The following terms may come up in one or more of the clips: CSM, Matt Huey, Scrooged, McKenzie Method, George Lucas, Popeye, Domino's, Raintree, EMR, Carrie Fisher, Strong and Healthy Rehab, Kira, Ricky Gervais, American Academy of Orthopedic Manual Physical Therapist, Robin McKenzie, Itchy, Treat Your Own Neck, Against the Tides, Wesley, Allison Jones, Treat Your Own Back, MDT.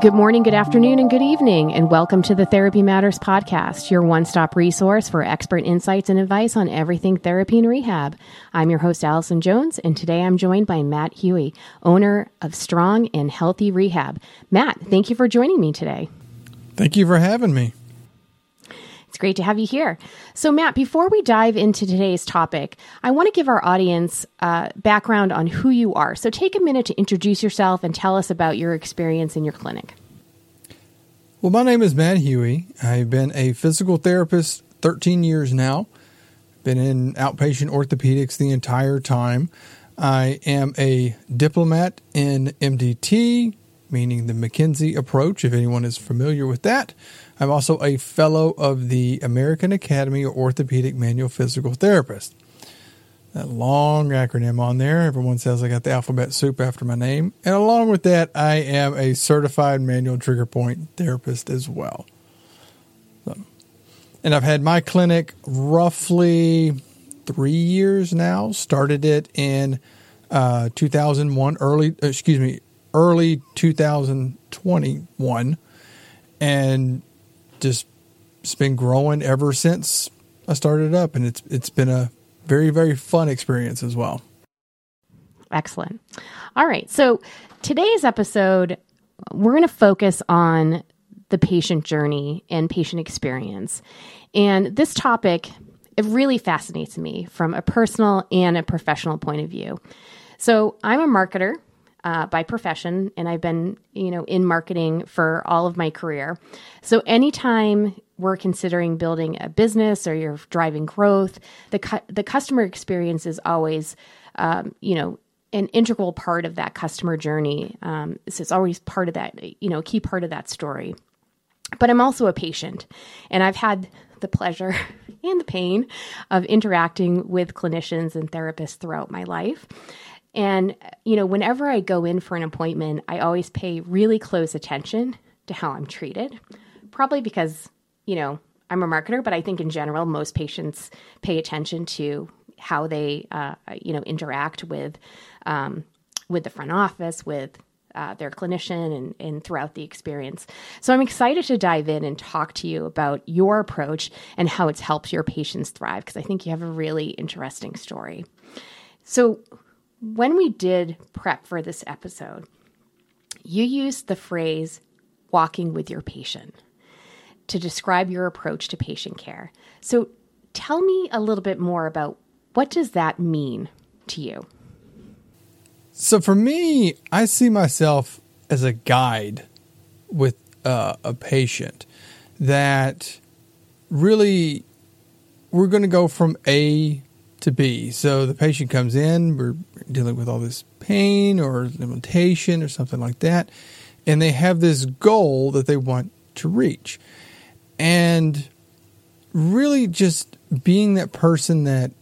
Good morning, good afternoon, and good evening, and welcome to the Therapy Matters Podcast, your one-stop resource for expert insights and advice on everything therapy and rehab. I'm your host, Allison Jones, and today I'm joined by Matt Huey, owner of Strong and Healthy Rehab. Matt, thank you for joining me today. Thank you for having me. It's great to have you here. So Matt, before we dive into today's topic, I want to give our audience background on who you are. So take a minute to introduce yourself and tell us about your experience in your clinic. Well, my name is Matt Huey. I've been a physical therapist 13 years now. Been in outpatient orthopedics the entire time. I am a diplomat in MDT, meaning the McKenzie approach, if anyone is familiar with that. I'm also a fellow of the American Academy of Orthopedic Manual Physical Therapist. That long acronym on there. Everyone says I got the alphabet soup after my name. And along with that, I am a certified manual trigger point therapist as well. So, and I've had my clinic roughly 3 years now. Started it in early 2021. And just it's been growing ever since I started up, and it's been a very, very fun experience as well. Excellent. All right. So today's episode, we're going to focus on the patient journey and patient experience. And this topic, it really fascinates me from a personal and a professional point of view. So I'm a marketer by profession, and I've been, in marketing for all of my career. So anytime we're considering building a business or you're driving growth, the customer experience is always, an integral part of that customer journey. So it's always part of that, key part of that story. But I'm also a patient, and I've had the pleasure and the pain of interacting with clinicians and therapists throughout my life. And, whenever I go in for an appointment, I always pay really close attention to how I'm treated, probably because, I'm a marketer, but I think in general, most patients pay attention to how they, interact with the front office, with their clinician and throughout the experience. So I'm excited to dive in and talk to you about your approach and how it's helped your patients thrive, because I think you have a really interesting story. So when we did prep for this episode, you used the phrase walking with your patient to describe your approach to patient care. So tell me a little bit more about what does that mean to you? So for me, I see myself as a guide with a patient that really we're going to go from A to B. So the patient comes in, we're dealing with all this pain or limitation or something like that, and they have this goal that they want to reach. And really just being that person that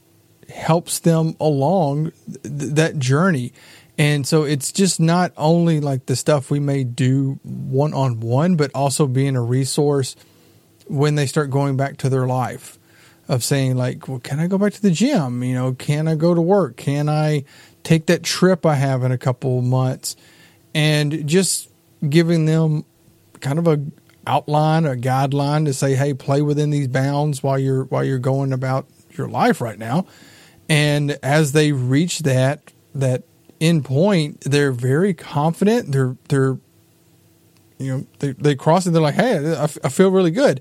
helps them along that journey. And so it's just not only like the stuff we may do one-on-one, but also being a resource when they start going back to their life. Of saying like, well, can I go back to the gym? Can I go to work? Can I take that trip I have in a couple of months? And just giving them kind of a outline, a guideline to say, hey, play within these bounds while you're going about your life right now. And as they reach that end point, they're very confident. They cross it. They're like, hey, I feel really good.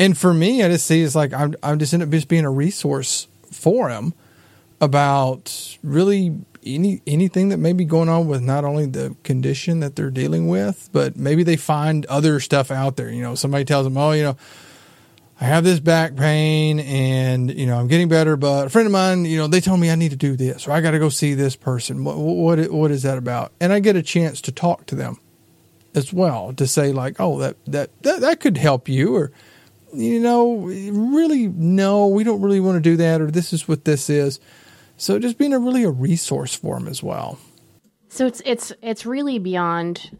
And for me, I just see it's like I'm just end up just being a resource for him about really anything that may be going on with not only the condition that they're dealing with, but maybe they find other stuff out there. Somebody tells them, oh, I have this back pain and, I'm getting better, but a friend of mine, they told me I need to do this, or I got to go see this person. What is that about? And I get a chance to talk to them as well to say like, oh, that could help you, or really, no, we don't really want to do that, or this is what this is. So just being a resource for them as well. So it's really beyond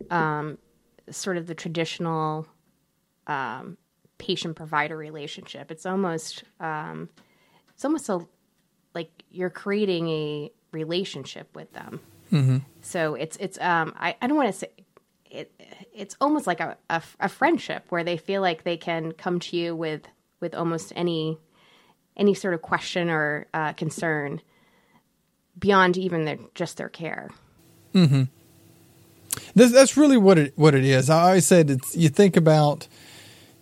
sort of the traditional patient-provider relationship. It's almost like you're creating a relationship with them. Mm-hmm. So I don't want to say it's almost like a friendship where they feel like they can come to you with almost any sort of question or concern beyond even their care. Mm-hmm. That's really what it is. I always said, you think about,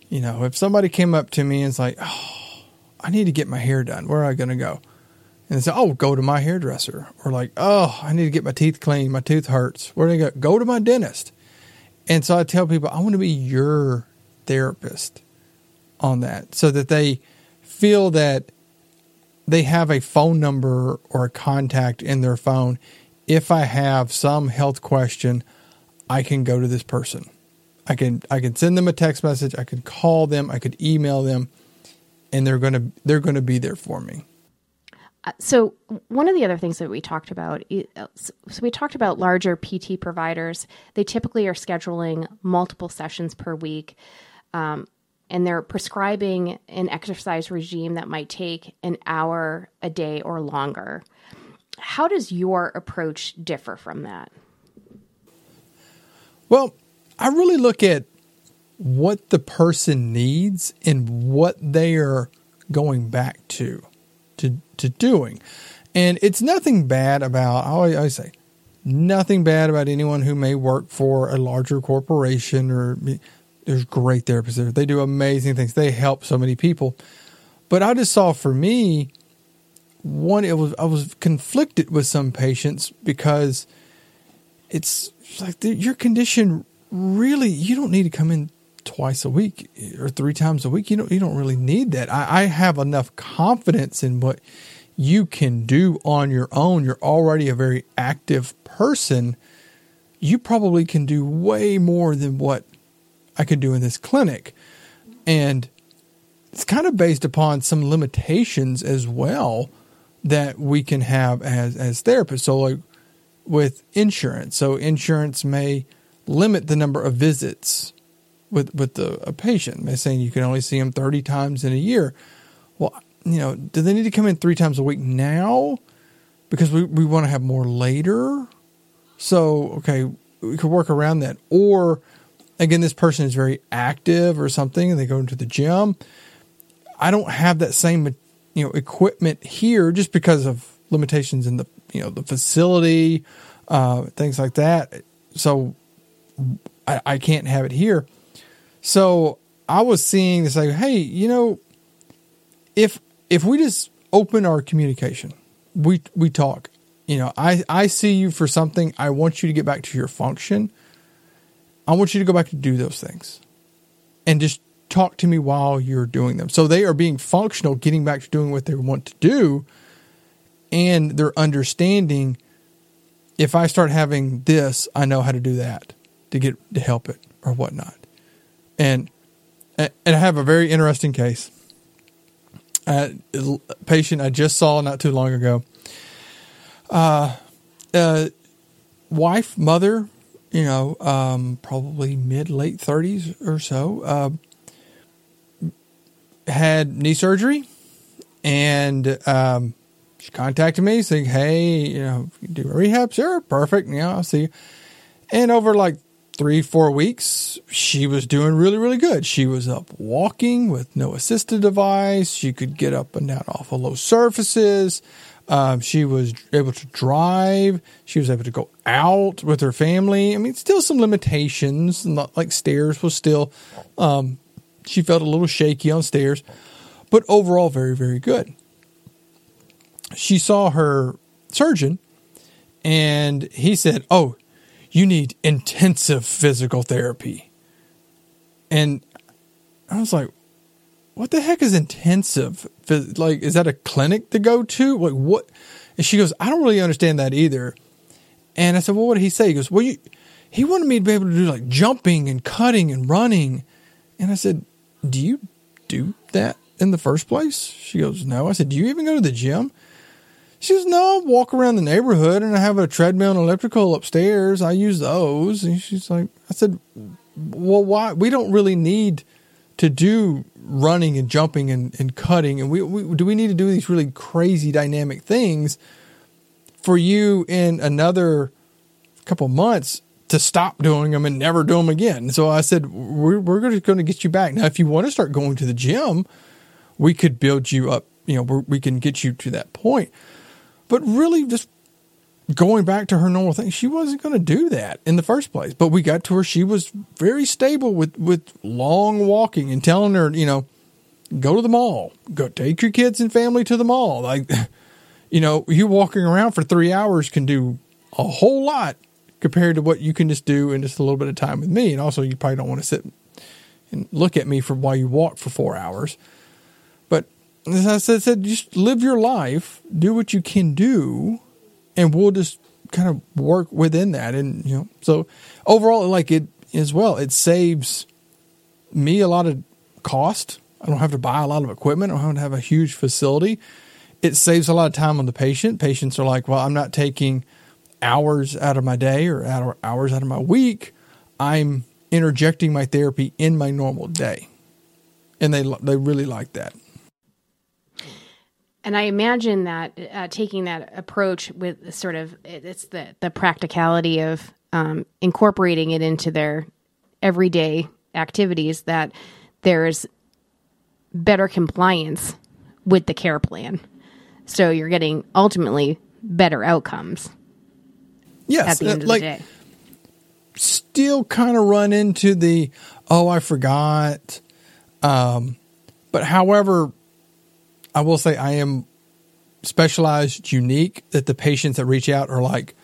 you know, if somebody came up to me and it's like, oh, I need to get my hair done. Where am I going to go? And they say, oh, go to my hairdresser. Or like, oh, I need to get my teeth cleaned. My tooth hurts. Where do I go? Go to my dentist. And so I tell people, I want to be your therapist on that so that they feel that they have a phone number or a contact in their phone. If I have some health question, I can go to this person. I can send them a text message. I could call them. I could email them, and they're going to be there for me. So one of the other things that we talked about, larger PT providers. They typically are scheduling multiple sessions per week, and they're prescribing an exercise regime that might take an hour a day or longer. How does your approach differ from that? Well, I really look at what the person needs and what they are going back to doing. And it's nothing bad about, I always say, nothing bad about anyone who may work for a larger corporation or there's great therapists there. They do amazing things. They help so many people. But I just saw for me, I was conflicted with some patients because it's like your condition really, you don't need to come in twice a week or three times a week. You don't really need that. I have enough confidence in what you can do on your own. You're already a very active person. You probably can do way more than what I could do in this clinic. And it's kind of based upon some limitations as well that we can have as therapists. So like with insurance. So insurance may limit the number of visits with a patient. They're saying you can only see them 30 times in a year. Well, you know, do they need to come in 3 times a week now? Because we want to have more later. So, okay, we could work around that. Or, again, this person is very active or something and they go into the gym. I don't have that same, you know, equipment here just because of limitations in the, you know, the facility, things like that. So I can't have it here. So I was seeing this like, hey, you know, if we just open our communication, we talk, you know, I see you for something. I want you to get back to your function. I want you to go back to do those things and just talk to me while you're doing them. So they are being functional, getting back to doing what they want to do. And they're understanding if I start having this, I know how to do that to get to help it or whatnot. And I have a very interesting case. A patient I just saw not too long ago. Wife, mother, you know, probably mid-late 30s or so, had knee surgery. And she contacted me saying, hey, you know, do rehab? Sure, perfect. You know, I'll see you. And over like 3-4 weeks, she was doing really, really good. She was up walking with no assisted device. She could get up and down off of low surfaces. She was able to drive. She was able to go out with her family. I mean, still some limitations. Not like stairs was still, she felt a little shaky on stairs, but overall very, very good. She saw her surgeon and he said, oh, you need intensive physical therapy. And I was like, what the heck is intensive? Like, is that a clinic to go to? Like, what? And she goes, I don't really understand that either. And I said, well, what did he say? He goes, well, he wanted me to be able to do like jumping and cutting and running. And I said, do you do that in the first place? She goes, no. I said, do you even go to the gym? She goes, no, I walk around the neighborhood and I have a treadmill and elliptical upstairs. I use those. And she's like, I said, well, why? We don't really need to do running and jumping and cutting, and we need to do these really crazy dynamic things for you in another couple months to stop doing them and never do them again? So I said, we're going to get you back. Now, if you want to start going to the gym, we could build you up. You know, we can get you to that point. But really just going back to her normal thing, she wasn't going to do that in the first place. But we got to her. She was very stable with long walking and telling her, you know, go to the mall. Go take your kids and family to the mall. Like, you know, you walking around for 3 hours can do a whole lot compared to what you can just do in just a little bit of time with me. And also, you probably don't want to sit and look at me for while you walk for 4 hours. But as I said, just live your life. Do what you can do. And we'll just kind of work within that. And, you know, so overall, like it as well, it saves me a lot of cost. I don't have to buy a lot of equipment. I don't have to have a huge facility. It saves a lot of time on the patient. Patients are like, well, I'm not taking hours out of my day or hours out of my week. I'm interjecting my therapy in my normal day. And they really like that. And I imagine that taking that approach with sort of, it's the practicality of incorporating it into their everyday activities, that there's better compliance with the care plan. So you're getting ultimately better outcomes. Yes. At the end of the day. Still kind of run into the, oh, I forgot. But however, I will say I am specialized, unique, that the patients that reach out are like,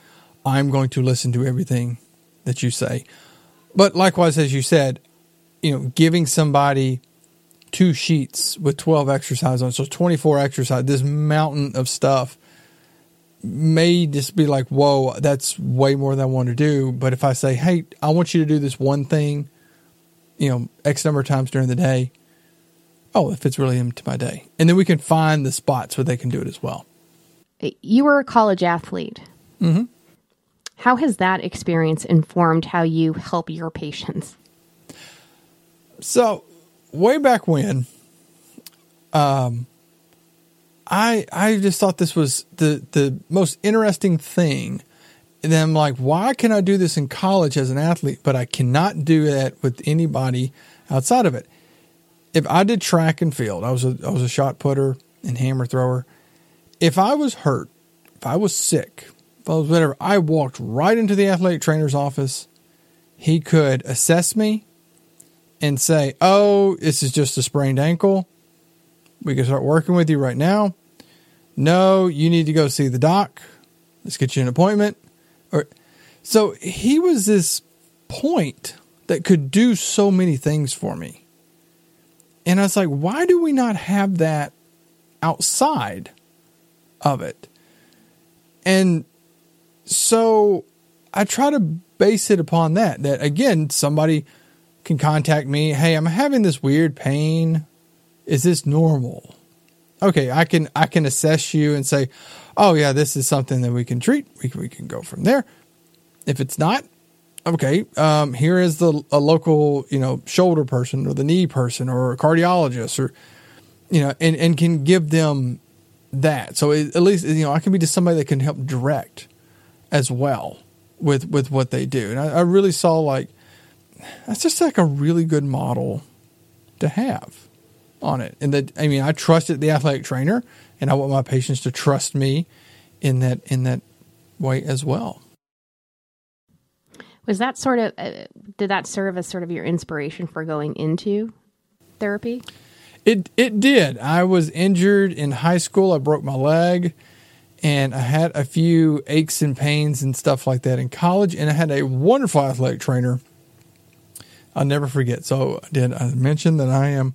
I'm going to listen to everything that you say. But likewise, as you said, you know, giving somebody 2 sheets with 12 exercises on, so 24 exercises, this mountain of stuff may just be like, whoa, that's way more than I want to do. But if I say, hey, I want you to do this one thing, you know, X number of times during the day, oh, it fits really into my day. And then we can find the spots where they can do it as well. You were a college athlete. Mm-hmm. How has that experience informed how you help your patients? So, way back when, I just thought this was the most interesting thing. And I'm like, why can I do this in college as an athlete, but I cannot do that with anybody outside of it? If I did track and field, I was a shot putter and hammer thrower. If I was hurt, if I was sick, if I was whatever, I walked right into the athletic trainer's office. He could assess me and say, oh, this is just a sprained ankle. We can start working with you right now. No, you need to go see the doc. Let's get you an appointment. Or, so he was this point that could do so many things for me. And I was like, why do we not have that outside of it? And so I try to base it upon that again, somebody can contact me. Hey, I'm having this weird pain. Is this normal? Okay, I can assess you and say, oh yeah, this is something that we can treat. We can go from there. If it's not, okay, here is a local, you know, shoulder person or the knee person or a cardiologist or, you know, and can give them that. So at least, you know, I can be just somebody that can help direct as well with what they do. And I really saw like, that's just like a really good model to have on it. And that, I mean, I trusted the athletic trainer and I want my patients to trust me in that way as well. Was that sort of, did that serve as sort of your inspiration for going into therapy? It did. I was injured in high school. I broke my leg and I had a few aches and pains and stuff like that in college. And I had a wonderful athletic trainer. I'll never forget. So I mentioned that I am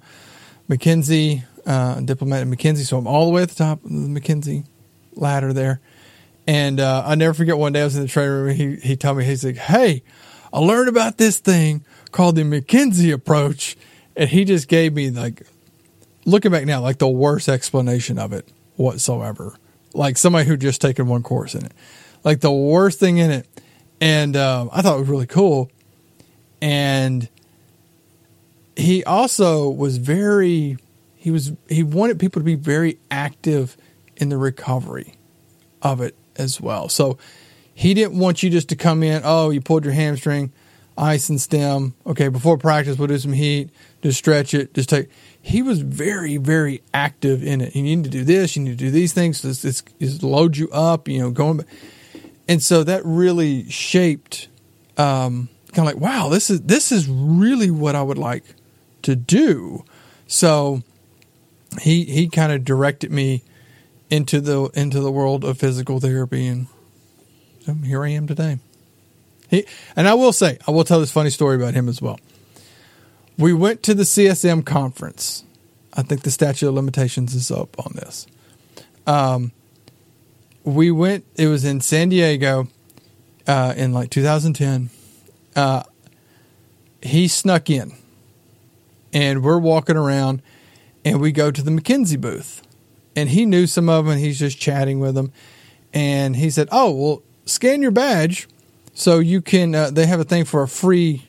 McKenzie, diplomat at McKenzie. So I'm all the way at the top of the McKenzie ladder there. And I never forget one day I was in the training room and he told me, he's like, hey, I learned about this thing called the McKenzie approach. And he just gave me, like, looking back now, like the worst explanation of it whatsoever. Like somebody who just taken one course in it. Like the worst thing in it. And I thought it was really cool. And He also was he wanted people to be very active in the recovery of it as well. So he didn't want you just to come in, oh, you pulled your hamstring, ice and stem. Okay, before practice, we'll do some heat, just stretch it, just take. He was very, very active in it. You need to do this, you need to do these things. This loads you up, going. And so that really shaped kind of like, wow, this is really what I would like to do. So he kind of directed me into the world of physical therapy, and so here I am today. I will tell this funny story about him as well. We went to the CSM conference. I think the statute of limitations is up on this. We went, it was in San Diego in like 2010. He snuck in, and we're walking around, and we go to the McKenzie booth, and he knew some of them, and he's just chatting with them. And he said, oh, well, scan your badge so you can, they have a thing for a free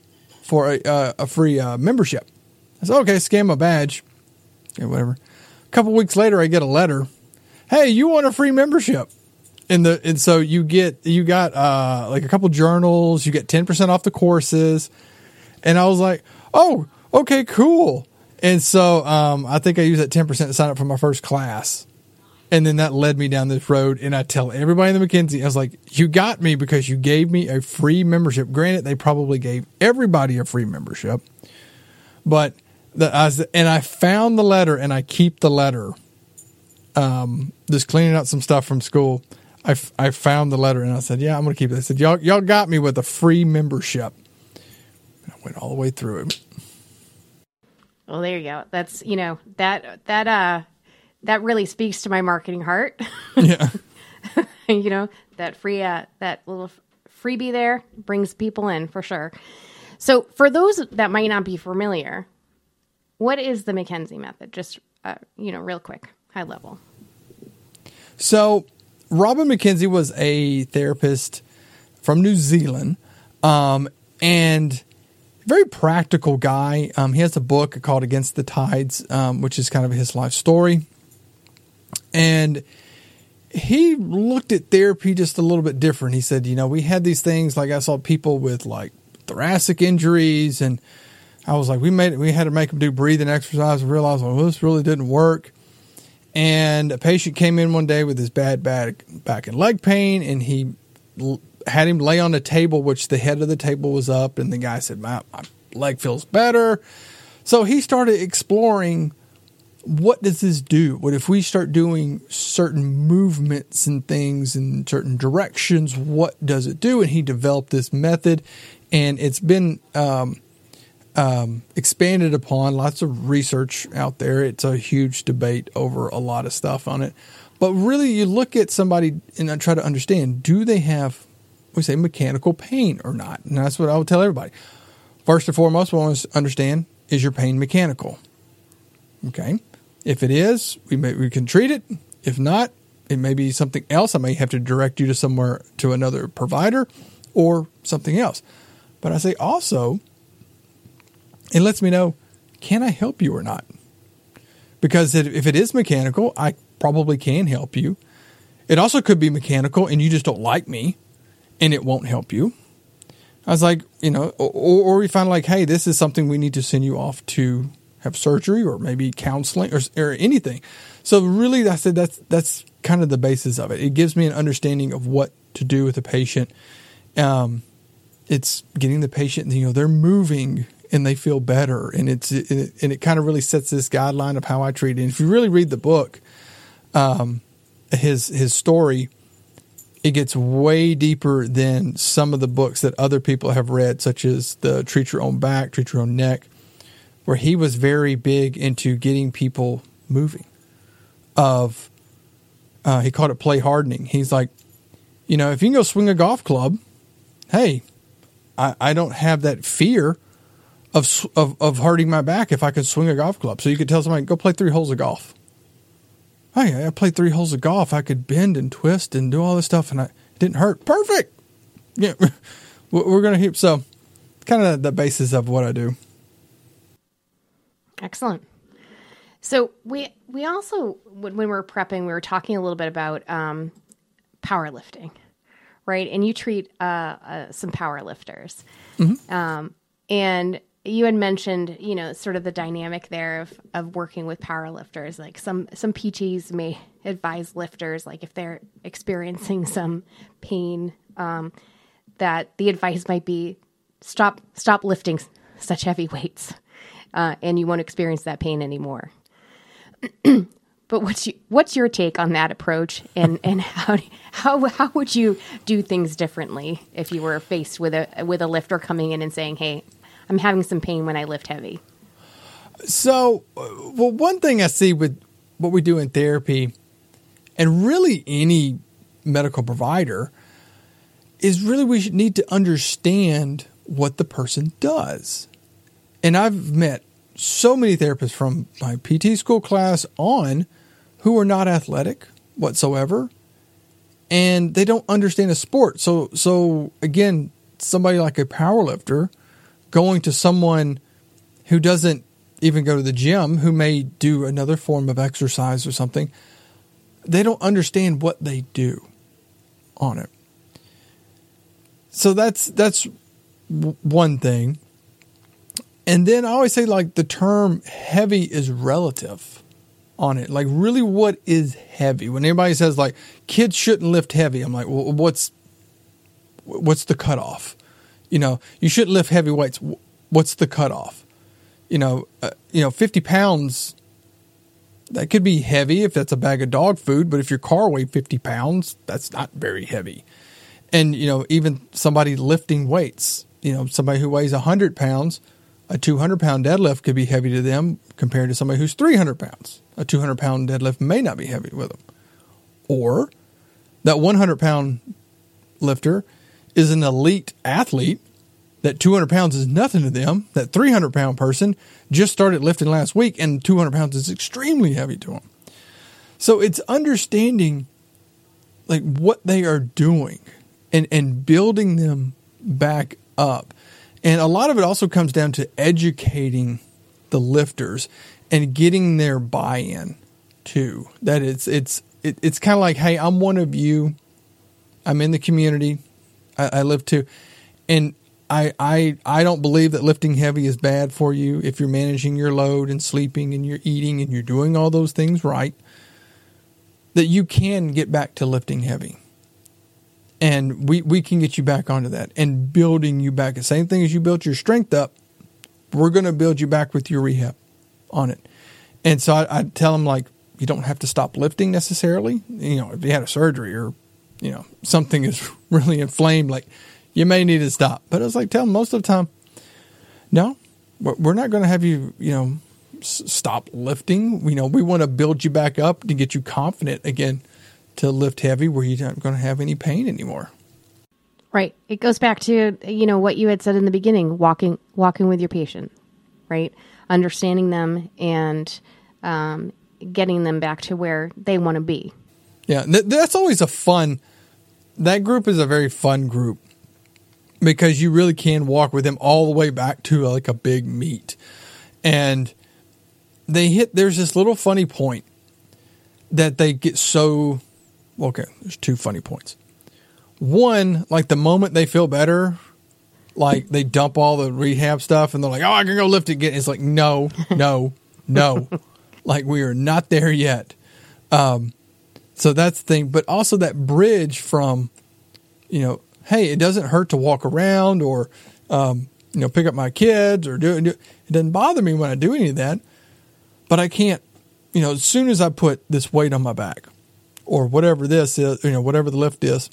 membership. I said, okay, scan my badge. Okay, whatever. A couple weeks later, I get a letter. Hey, you want a free membership? And so you got like a couple journals, you get 10% off the courses. And I was like, oh, okay, cool. And so I think I used that 10% to sign up for my first class. And then that led me down this road. And I tell everybody in the McKenzie, I was like, you got me because you gave me a free membership. Granted, they probably gave everybody a free membership. But I found the letter, and I keep the letter. Just cleaning out some stuff from school. I found the letter, and I said, yeah, I'm going to keep it. I said, y'all got me with a free membership. And I went all the way through it. Well, there you go. That's, that really speaks to my marketing heart. Yeah. That free, that little freebie there brings people in for sure. So for those that might not be familiar, what is the McKenzie method? Just, real quick, high level. So Robin McKenzie was a therapist from New Zealand, and very practical guy. He has a book called Against the Tides, which is kind of his life story. And he looked at therapy just a little bit different. He said, we had these things, like I saw people with like thoracic injuries, and I was like, we had to make them do breathing exercise and realize, well, this really didn't work. And a patient came in one day with his bad back and leg pain, and he had him lay on a table, which the head of the table was up, and the guy said, my leg feels better. So he started exploring, what does this do? What if we start doing certain movements and things in certain directions? What does it do? And he developed this method, and it's been expanded upon. Lots of research out there. It's a huge debate over a lot of stuff on it. But really, you look at somebody and I try to understand, do they have, we say, mechanical pain or not? And that's what I would tell everybody. First and foremost, we want to understand, is your pain mechanical? Okay. If it is, we can treat it. If not, it may be something else. I may have to direct you to somewhere, to another provider or something else. But I say also, it lets me know, can I help you or not? Because if it is mechanical, I probably can help you. It also could be mechanical and you just don't like me, and it won't help you. I was like, or we find like, hey, this is something we need to send you off to have surgery or maybe counseling or anything. So really, I said that's kind of the basis of it. It gives me an understanding of what to do with a patient. It's getting the patient, they're moving and they feel better, and it kind of really sets this guideline of how I treat it. And if you really read the book, his story, it gets way deeper than some of the books that other people have read, such as the Treat Your Own Back, Treat Your Own Neck, where he was very big into getting people moving. He called it play hardening. He's like, if you can go swing a golf club, hey, I don't have that fear of hurting my back if I can swing a golf club. So you could tell somebody, go play 3 holes of golf. Hey, I played 3 holes of golf. I could bend and twist and do all this stuff, and it didn't hurt. Perfect. Yeah, we're going to hear. So kind of the basis of what I do. Excellent. So we also, when we were prepping, we were talking a little bit about powerlifting, right? And you treat some powerlifters. Mm-hmm. And you had mentioned, you know, sort of the dynamic there of working with powerlifters. Like some PTs may advise lifters, like if they're experiencing some pain, that the advice might be stop lifting such heavy weights, and you won't experience that pain anymore. But what's your take on that approach, and how would you do things differently if you were faced with a lifter coming in and saying, "Hey, I'm having some pain when I lift heavy"? So, well, one thing I see with what we do in therapy, and really any medical provider, is really we should need to understand what the person does. And I've met so many therapists from my PT school class on who are not athletic whatsoever, and they don't understand a sport. So again, somebody like a powerlifter going to someone who doesn't even go to the gym, who may do another form of exercise or something, they don't understand what they do on it. So that's one thing. And then I always say, like, the term heavy is relative on it. Like, really, what is heavy? When anybody says, like, kids shouldn't lift heavy, I'm like, well, what's the cutoff? You know, you shouldn't lift heavy weights. What's the cutoff? You know, 50 pounds, that could be heavy if that's a bag of dog food. But if your car weighed 50 pounds, that's not very heavy. And, you know, even somebody lifting weights, you know, somebody who weighs 100 pounds, a 200-pound deadlift could be heavy to them compared to somebody who's 300 pounds. A 200-pound deadlift may not be heavy with them. Or that 100-pound lifter is an elite athlete, that 200 pounds is nothing to them. That 300-pound person just started lifting last week, and 200 pounds is extremely heavy to them. So it's understanding, like, what they are doing and building them back up. And a lot of it also comes down to educating the lifters and getting their buy-in too. That it's kind of like, hey, I'm one of you. I'm in the community. I live too. And I don't believe that lifting heavy is bad for you if you're managing your load and sleeping and you're eating and you're doing all those things right, that you can get back to lifting heavy. And we can get you back onto that and building you back. The same thing as you built your strength up, we're going to build you back with your rehab on it. And so I tell them, like, you don't have to stop lifting necessarily. You know, if you had a surgery or, you know, something is really inflamed, like, you may need to stop. But I was like, tell them most of the time, no, we're not going to have you, you know, stop lifting. You know, we want to build you back up to get you confident again to lift heavy where you're not going to have any pain anymore. Right. It goes back to, you know, what you had said in the beginning, walking with your patient, right? Understanding them and getting them back to where they want to be. Yeah. That's always a fun, that group is a very fun group because you really can walk with them all the way back to like a big meet. And there's this little funny point that they get so... Okay, there's two funny points. One, like the moment they feel better, like they dump all the rehab stuff and they're like, oh, I can go lift again. It's like, no. Like, we are not there yet. So that's the thing. But also that bridge from, you know, hey, it doesn't hurt to walk around or, you know, pick up my kids or do it. It doesn't bother me when I do any of that, but I can't, you know, as soon as I put this weight on my back, or whatever this is, you know, whatever the lift is,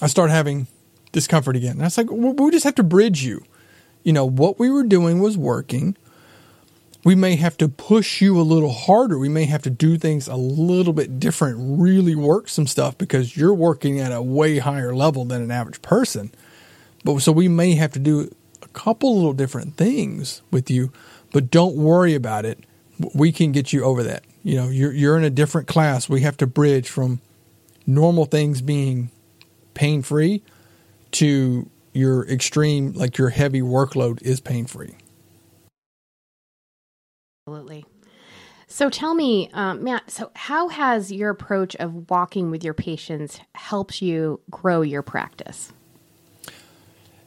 I start having discomfort again. And I was like, we just have to bridge you. You know, what we were doing was working. We may have to push you a little harder. We may have to do things a little bit different, really work some stuff because you're working at a way higher level than an average person. But so we may have to do a couple little different things with you, but don't worry about it. We can get you over that. You know, you're in a different class. We have to bridge from normal things being pain-free to your extreme, like your heavy workload is pain-free. Absolutely. So tell me, Matt, so how has your approach of walking with your patients helped you grow your practice?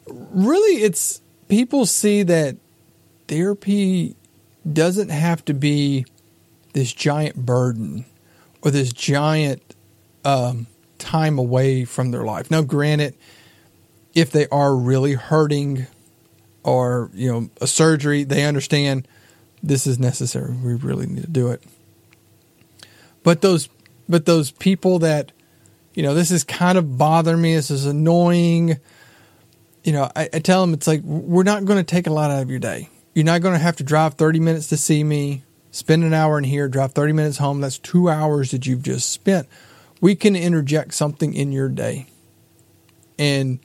Really, it's people see that therapy doesn't have to be this giant burden or this giant time away from their life. Now, granted, if they are really hurting or, you know, a surgery, they understand this is necessary. We really need to do it. But those people that, you know, this is kind of bothering me. This is annoying. You know, I tell them, it's like, we're not going to take a lot out of your day. You're not going to have to drive 30 minutes to see me, spend an hour in here, drive 30 minutes home. That's 2 hours that you've just spent. We can interject something in your day, and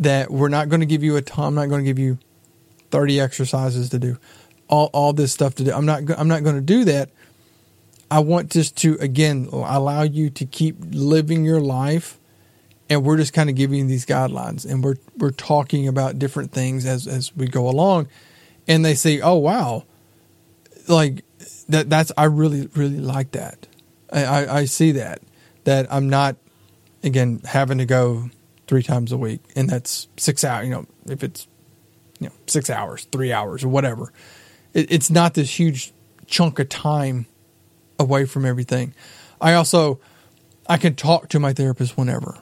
that we're not going to give you a ton. I'm not going to give you 30 exercises to do. All this stuff to do. I'm not going to do that. I want just to, again, allow you to keep living your life, and we're just kind of giving you these guidelines, and we're talking about different things as we go along. And they say, oh, wow, like that's, I really, really like that. I see that I'm not, again, having to go 3 times a week, and that's 6 hours, you know, if it's, you know, 6 hours, 3 hours, or whatever. It's not this huge chunk of time away from everything. I can talk to my therapist whenever.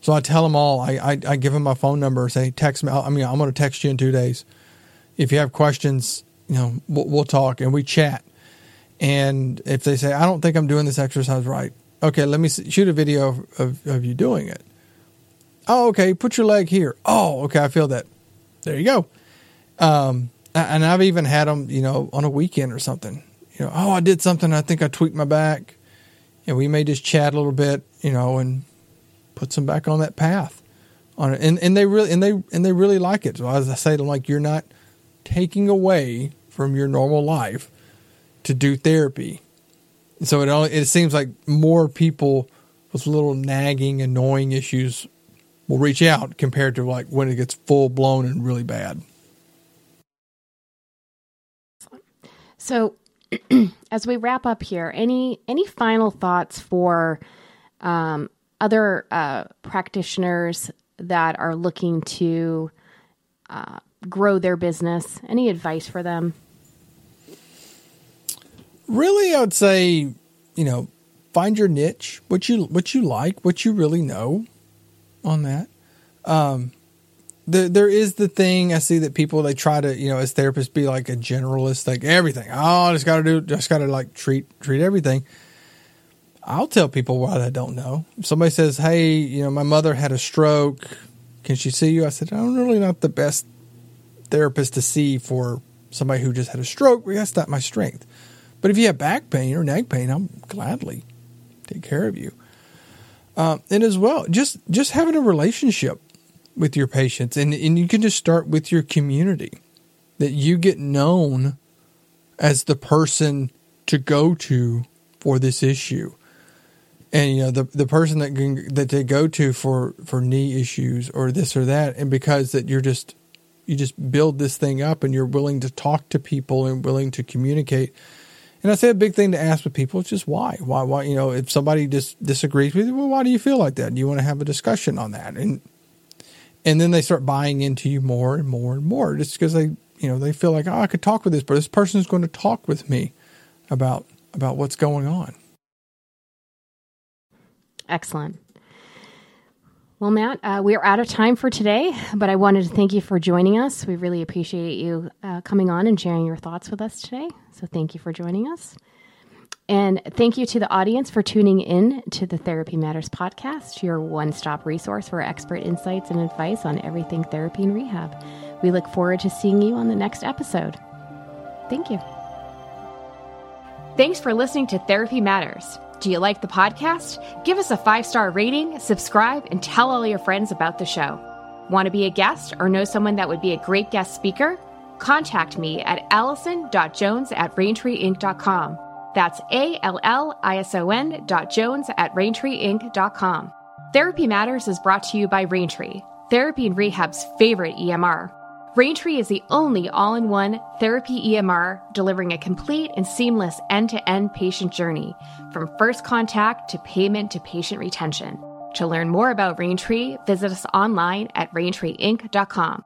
So I tell them all, I give them my phone number, say, text me. I mean, I'm going to text you in 2 days. If you have questions, you know, we'll talk and we chat. And if they say, I don't think I'm doing this exercise right. Okay, let me shoot a video of you doing it. Oh, okay. Put your leg here. Oh, okay. I feel that. There you go. And I've even had them, you know, on a weekend or something. You know, oh, I did something. I think I tweaked my back. And we may just chat a little bit, you know, and put them back on that path. On it, and they really like it. So as I say to them, like, you're not taking away from your normal life to do therapy. And so it seems like more people with little nagging, annoying issues will reach out compared to like when it gets full blown and really bad. So as we wrap up here, any final thoughts for other practitioners that are looking to grow their business? Any advice for them? Really, I would say, you know, find your niche, what you like, what you really know on that. There is the thing I see that people, they try to, you know, as therapists, be like a generalist, like everything. Oh, I just got to like treat everything. I'll tell people what I don't know. If somebody says, hey, you know, my mother had a stroke. Can she see you? I said, I'm really not the best therapist to see for somebody who just had a stroke. Well, that's not my strength. But if you have back pain or neck pain, I'm gladly take care of you. And as well, just having a relationship with your patients, and you can just start with your community, that you get known as the person to go to for this issue. And, you know, the person that they go to for knee issues or this or that. And because that you just build this thing up, and you're willing to talk to people and willing to communicate. And I say a big thing to ask with people is just why. Why, you know, if somebody just disagrees with you, well, why do you feel like that? Do you want to have a discussion on that? And then they start buying into you more and more and more, just because they, you know, they feel like, oh, I could talk with this, but this person is going to talk with me about what's going on. Excellent. Well, Matt, we are out of time for today, but I wanted to thank you for joining us. We really appreciate you coming on and sharing your thoughts with us today. So thank you for joining us. And thank you to the audience for tuning in to the Therapy Matters podcast, your one-stop resource for expert insights and advice on everything therapy and rehab. We look forward to seeing you on the next episode. Thank you. Thanks for listening to Therapy Matters. Do you like the podcast? Give us a 5-star rating, subscribe, and tell all your friends about the show. Want to be a guest or know someone that would be a great guest speaker? Contact me at allison.jones@raintreeinc.com. That's allison.jones@raintreeinc.com. Therapy Matters is brought to you by Raintree, therapy and rehab's favorite EMR. Raintree is the only all-in-one therapy EMR delivering a complete and seamless end-to-end patient journey from first contact to payment to patient retention. To learn more about Raintree, visit us online at raintreeinc.com.